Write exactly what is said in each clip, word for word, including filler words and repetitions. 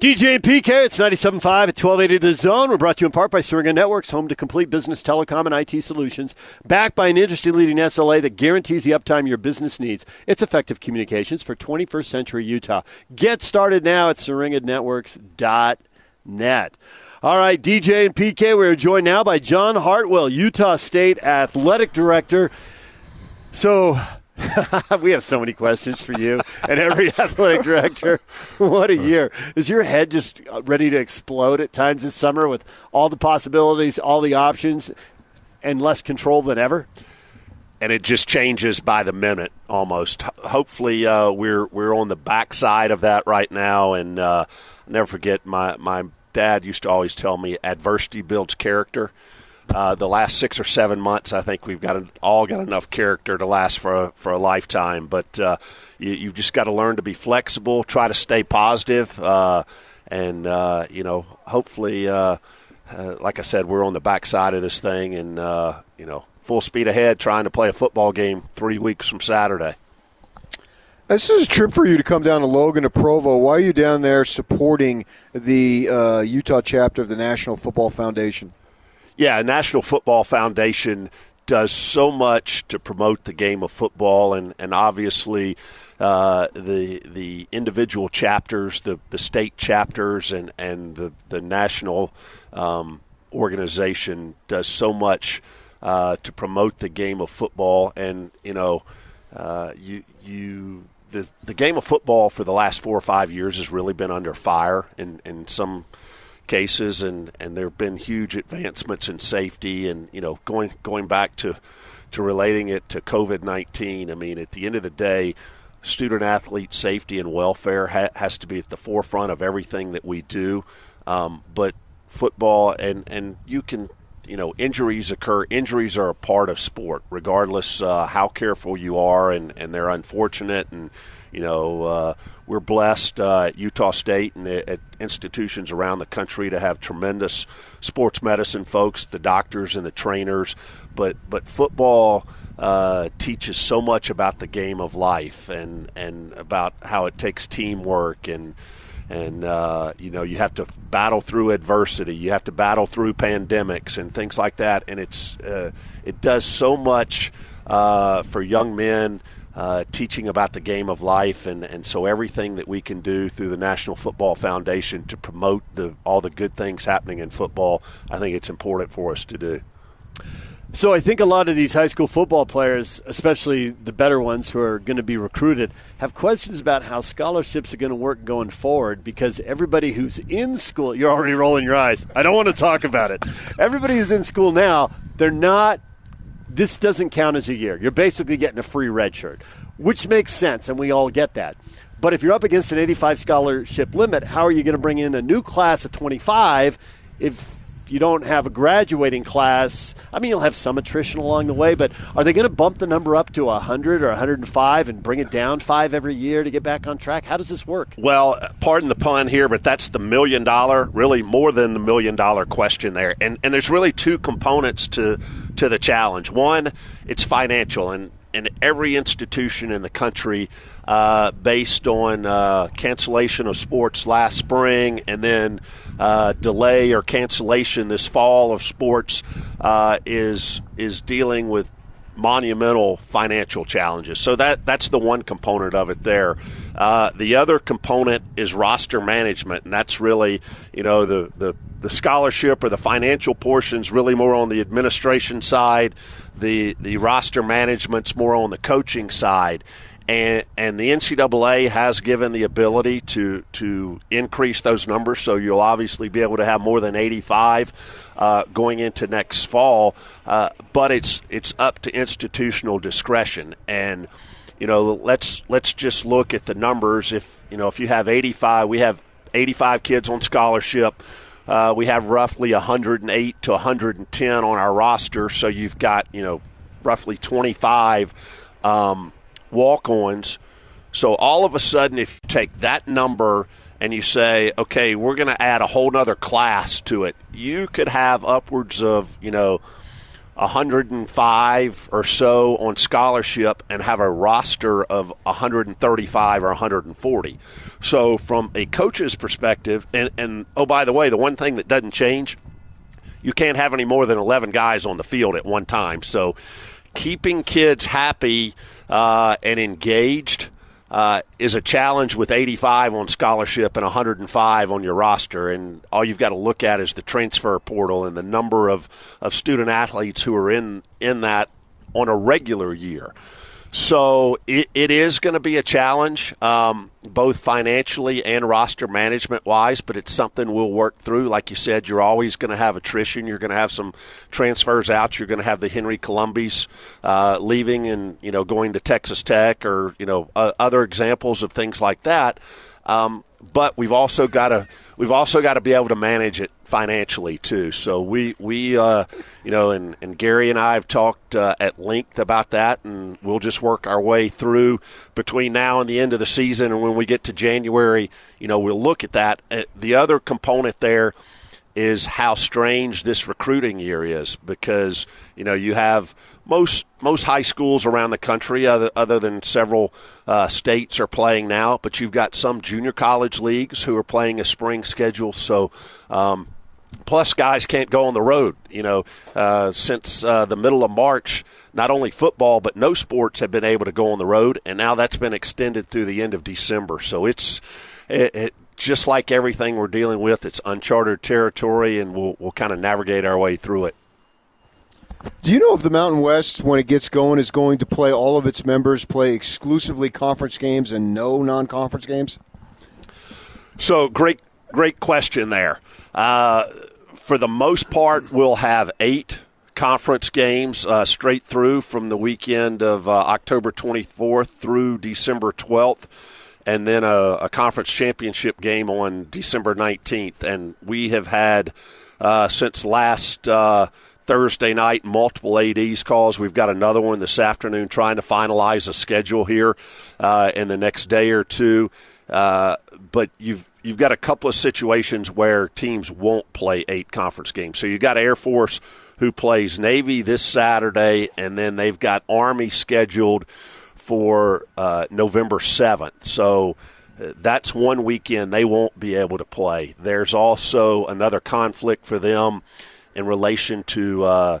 D J and P K, it's ninety-seven point five at twelve eighty The Zone. We're brought to you in part by Syringa Networks, home to complete business telecom and I T solutions, backed by an industry-leading S L A that guarantees the uptime your business needs. It's effective communications for twenty-first century Utah. Get started now at syringa networks dot net. All right, D J and P K, we are joined now by John Hartwell, Utah State Athletic Director. So... we have so many questions for you and every athletic director. What a year. Is your head just ready to explode at times this summer with all the possibilities, all the options, and less control than ever? And it just changes by the minute almost. Hopefully uh, we're we're on the backside of that right now. And uh, I'll never forget, my, my dad used to always tell me adversity builds character. Uh, the last six or seven months, I think we've got a, all got enough character to last for a, for a lifetime. But uh, you, you've just got to learn to be flexible, try to stay positive, uh, and uh, you know, hopefully, uh, uh, like I said, we're on the backside of this thing, and uh, you know, full speed ahead, trying to play a football game three weeks from Saturday. This is a trip for you to come down to Logan, to Provo. Why are you down there supporting the uh, Utah chapter of the National Football Foundation? Yeah, National Football Foundation does so much to promote the game of football, and, and obviously uh, the the individual chapters, the, the state chapters, and, and the, the national um, organization does so much uh, to promote the game of football. And, you know, uh, you you the, the game of football for the last four or five years has really been under fire in, in some cases, and, and there have been huge advancements in safety, and you know, going going back to to relating it to COVID nineteen, I mean, at the end of the day, student athlete safety and welfare ha- has to be at the forefront of everything that we do. Um, but football, and and you can, you know, injuries occur. Injuries are a part of sport, regardless uh, how careful you are, and, and they're unfortunate. And you know, uh, we're blessed uh, at Utah State and at institutions around the country to have tremendous sports medicine folks, the doctors and the trainers. But but football uh, teaches so much about the game of life, and, and about how it takes teamwork, and and uh, you know, you have to battle through adversity, you have to battle through pandemics and things like that. And it's uh, it does so much uh, for young men. Uh, teaching about the game of life, and, and so everything that we can do through the National Football Foundation to promote the all the good things happening in football, I think it's important for us to do. So I think a lot of these high school football players, especially the better ones who are going to be recruited, have questions about how scholarships are going to work going forward, because everybody who's in school, you're already rolling your eyes, I don't want to talk about it. Everybody who's in school now, they're not this doesn't count as a year. You're basically getting a free red shirt, which makes sense, and we all get that. But if you're up against an eighty-five scholarship limit, how are you going to bring in a new class of twenty-five if you don't have a graduating class? I mean, you'll have some attrition along the way, but are they going to bump the number up to one hundred or one hundred five and bring it down five every year to get back on track? How does this work? Well, pardon the pun here, but that's the million dollar, really more than the million dollar question there. And and there's really two components to to the challenge. One, it's financial, and and every institution in the country, uh, based on uh, cancellation of sports last spring, and then uh, delay or cancellation this fall of sports, uh, is is dealing with monumental financial challenges. So that that's the one component of it there. Uh, the other component is roster management, and that's really, you know, the the the scholarship or the financial portion's really more on the administration side. The the roster management's more on the coaching side. And and the N C double A has given the ability to to increase those numbers, so you'll obviously be able to have more than eighty-five uh, going into next fall. Uh, but it's it's up to institutional discretion. And you know, let's let's just look at the numbers. If you know, if you have eighty-five, we have eighty-five kids on scholarship. Uh, we have roughly one hundred eight to one hundred ten on our roster, so you've got, you know, roughly twenty-five um, walk-ons. So all of a sudden, if you take that number and you say, okay, we're going to add a whole other class to it, you could have upwards of, you know, one hundred five or so on scholarship and have a roster of one hundred thirty-five or one hundred forty. So from a coach's perspective, and, and oh, by the way, the one thing that doesn't change, you can't have any more than eleven guys on the field at one time. So keeping kids happy uh, and engaged uh, is a challenge with eighty-five on scholarship and one hundred five on your roster. And all you've got to look at is the transfer portal and the number of, of student-athletes who are in, in that on a regular year. So it, it is going to be a challenge, um, both financially and roster management-wise, but it's something we'll work through. Like you said, you're always going to have attrition. You're going to have some transfers out. You're going to have the Henry Coumbis uh, leaving and, you know, going to Texas Tech or, you know, uh, other examples of things like that. Um, but we've also got to we've also got to be able to manage it financially too. So we we uh, you know, and, and Gary and I have talked uh, at length about that, and we'll just work our way through between now and the end of the season. And when we get to January, you know, we'll look at that. The other component there is how strange this recruiting year is, because you know you have most most high schools around the country, other other than several uh, states, are playing now. But you've got some junior college leagues who are playing a spring schedule. So um, plus guys can't go on the road. You know, uh, since uh, the middle of March, not only football but no sports have been able to go on the road, and now that's been extended through the end of December. So it's it. it just like everything we're dealing with, it's uncharted territory, and we'll we'll kind of navigate our way through it. Do you know if the Mountain West, when it gets going, is going to play all of its members, play exclusively conference games and no non-conference games? So great, great question there. Uh, for the most part, we'll have eight conference games uh, straight through from the weekend of uh, October twenty-fourth through December twelfth. And then a, a conference championship game on December nineteenth. And we have had, uh, since last uh, Thursday night, multiple A Ds calls. We've got another one this afternoon trying to finalize a schedule here uh, in the next day or two. Uh, but you've you've got a couple of situations where teams won't play eight conference games. So you've got Air Force who plays Navy this Saturday, and then they've got Army scheduled for uh, November seventh. So uh, that's one weekend they won't be able to play. There's also another conflict for them in relation to uh,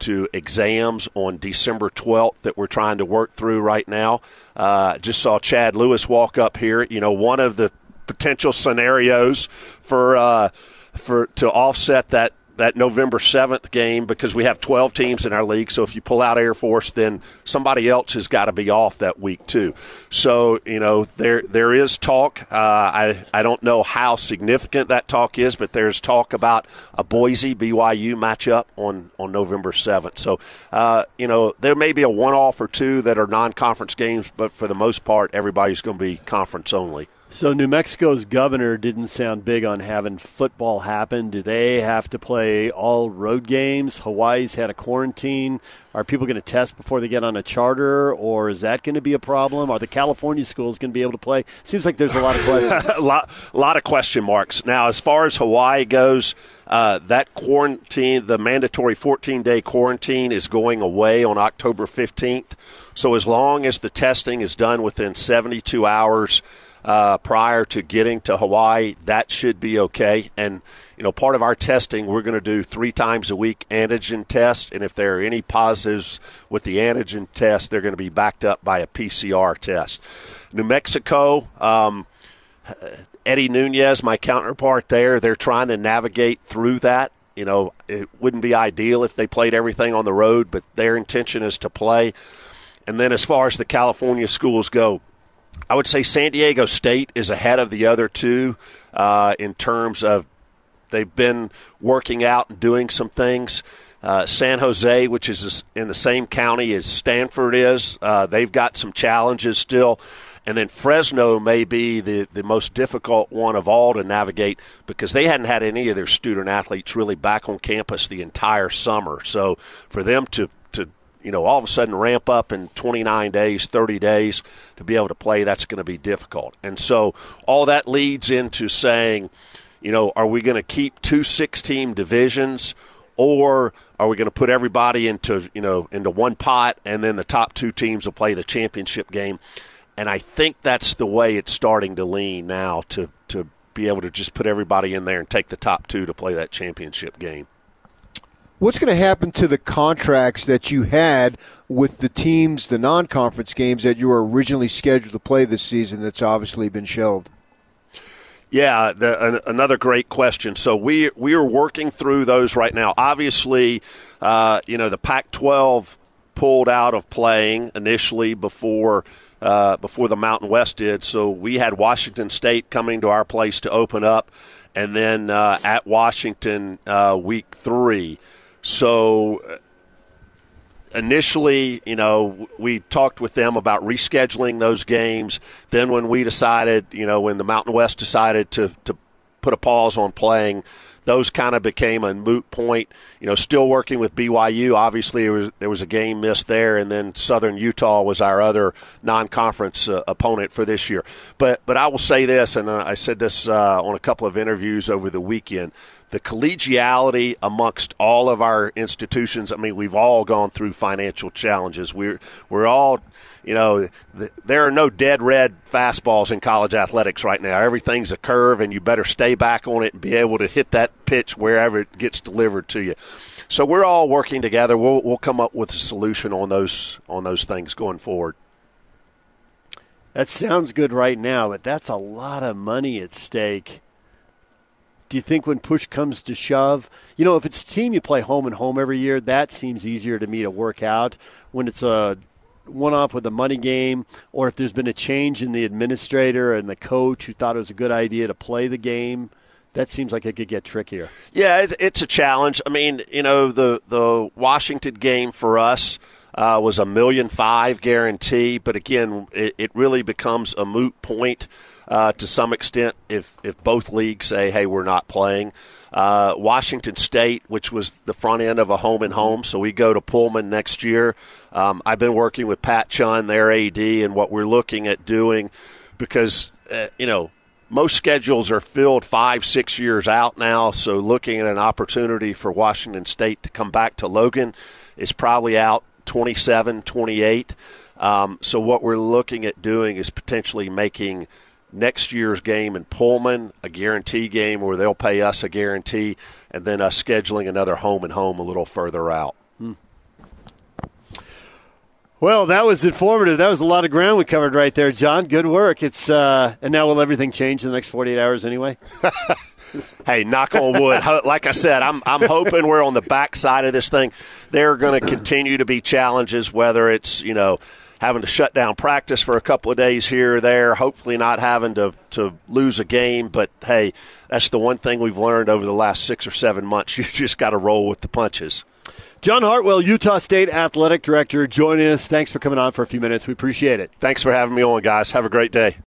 to exams on December twelfth that we're trying to work through right now. Uh, just saw Chad Lewis walk up here. You know, one of the potential scenarios for uh, for to offset that that November seventh game, because we have twelve teams in our league, so if you pull out Air Force, then somebody else has got to be off that week too. So, you know, there there is talk. Uh, I, I don't know how significant that talk is, but there's talk about a Boise B Y U matchup on, on November seventh. So, uh, you know, there may be a one-off or two that are non-conference games, but for the most part, everybody's going to be conference only. So New Mexico's governor didn't sound big on having football happen. Do they have to play all road games? Hawaii's had a quarantine. Are people going to test before they get on a charter, or is that going to be a problem? Are the California schools going to be able to play? Seems like there's a lot of questions. a lot, lot of question marks. Now, as far as Hawaii goes, uh, that quarantine, the mandatory fourteen-day quarantine is going away on October fifteenth. So as long as the testing is done within seventy-two hours, Uh, prior to getting to Hawaii, that should be okay. And, you know, part of our testing, we're going to do three times a week antigen test. And if there are any positives with the antigen test, they're going to be backed up by a P C R test. New Mexico, um, Eddie Nunez, my counterpart there, they're trying to navigate through that. You know, it wouldn't be ideal if they played everything on the road, but their intention is to play. And then as far as the California schools go, I would say San Diego State is ahead of the other two uh, in terms of they've been working out and doing some things. Uh, San Jose, which is in the same county as Stanford is, uh, they've got some challenges still. And then Fresno may be the, the most difficult one of all to navigate, because they hadn't had any of their student-athletes really back on campus the entire summer. So for them to you know, all of a sudden ramp up in twenty-nine days, thirty days to be able to play, that's going to be difficult. And so all that leads into saying, you know, are we going to keep two six-team divisions, Or are we going to put everybody into, you know, into one pot, and then the top two teams will play the championship game? And I think that's the way it's starting to lean now, to to be able to just put everybody in there and take the top two to play that championship game. What's going to happen to the contracts that you had with the teams, the non-conference games that you were originally scheduled to play this season that's obviously been shelved? Yeah, the, an, another great question. So we we are working through those right now. Obviously, uh, you know, the Pac twelve pulled out of playing initially before uh, before the Mountain West did. So we had Washington State coming to our place to open up, and then uh, at Washington uh, week three. So initially, you know, we talked with them about rescheduling those games. Then when we decided, you know, when the Mountain West decided to, to put a pause on playing, those kind of became a moot point. You know, still working with B Y U, obviously it was, there was a game missed there, and then Southern Utah was our other non-conference uh, opponent for this year. But but I will say this, and I said this uh, on a couple of interviews over the weekend, the collegiality amongst all of our institutions. I mean, we've all gone through financial challenges. We're we're all, you know, th- there are no dead red fastballs in college athletics right now. Everything's a curve, and you better stay back on it and be able to hit that pitch wherever it gets delivered to you. So we're all working together. We'll we'll come up with a solution on those on those things going forward. That sounds good right now, but that's a lot of money at stake. Do you think when push comes to shove, you know, if it's a team you play home and home every year, that seems easier to me to work out. When it's a one-off with a money game, or if there's been a change in the administrator and the coach who thought it was a good idea to play the game, that seems like it could get trickier. Yeah, it's a challenge. I mean, you know, the, the Washington game for us uh, was a million five guarantee, but again, it, it really becomes a moot point. Uh, to some extent, if, if both leagues say, hey, we're not playing. Uh, Washington State, which was the front end of a home-and-home, so we go to Pullman next year. Um, I've been working with Pat Chun, their A D, and what we're looking at doing because, uh, you know, most schedules are filled five, six years out now, so looking at an opportunity for Washington State to come back to Logan is probably out twenty-seven, twenty-eight. Um, so what we're looking at doing is potentially making – next year's game in Pullman a guarantee game where they'll pay us a guarantee, and then us scheduling another home and home a little further out. Hmm. Well, that was informative. That was a lot of ground we covered right there, John. Good work. It's uh, and now will everything change in the next forty-eight hours anyway? Hey, knock on wood. Like I said, I'm I'm hoping we're on the backside of this thing. There are going to continue to be challenges, whether it's, you know, having to shut down practice for a couple of days here or there, hopefully not having to, to lose a game. But, hey, that's the one thing we've learned over the last six or seven months. You just got to roll with the punches. John Hartwell, Utah State Athletic Director, joining us. Thanks for coming on for a few minutes. We appreciate it. Thanks for having me on, guys. Have a great day.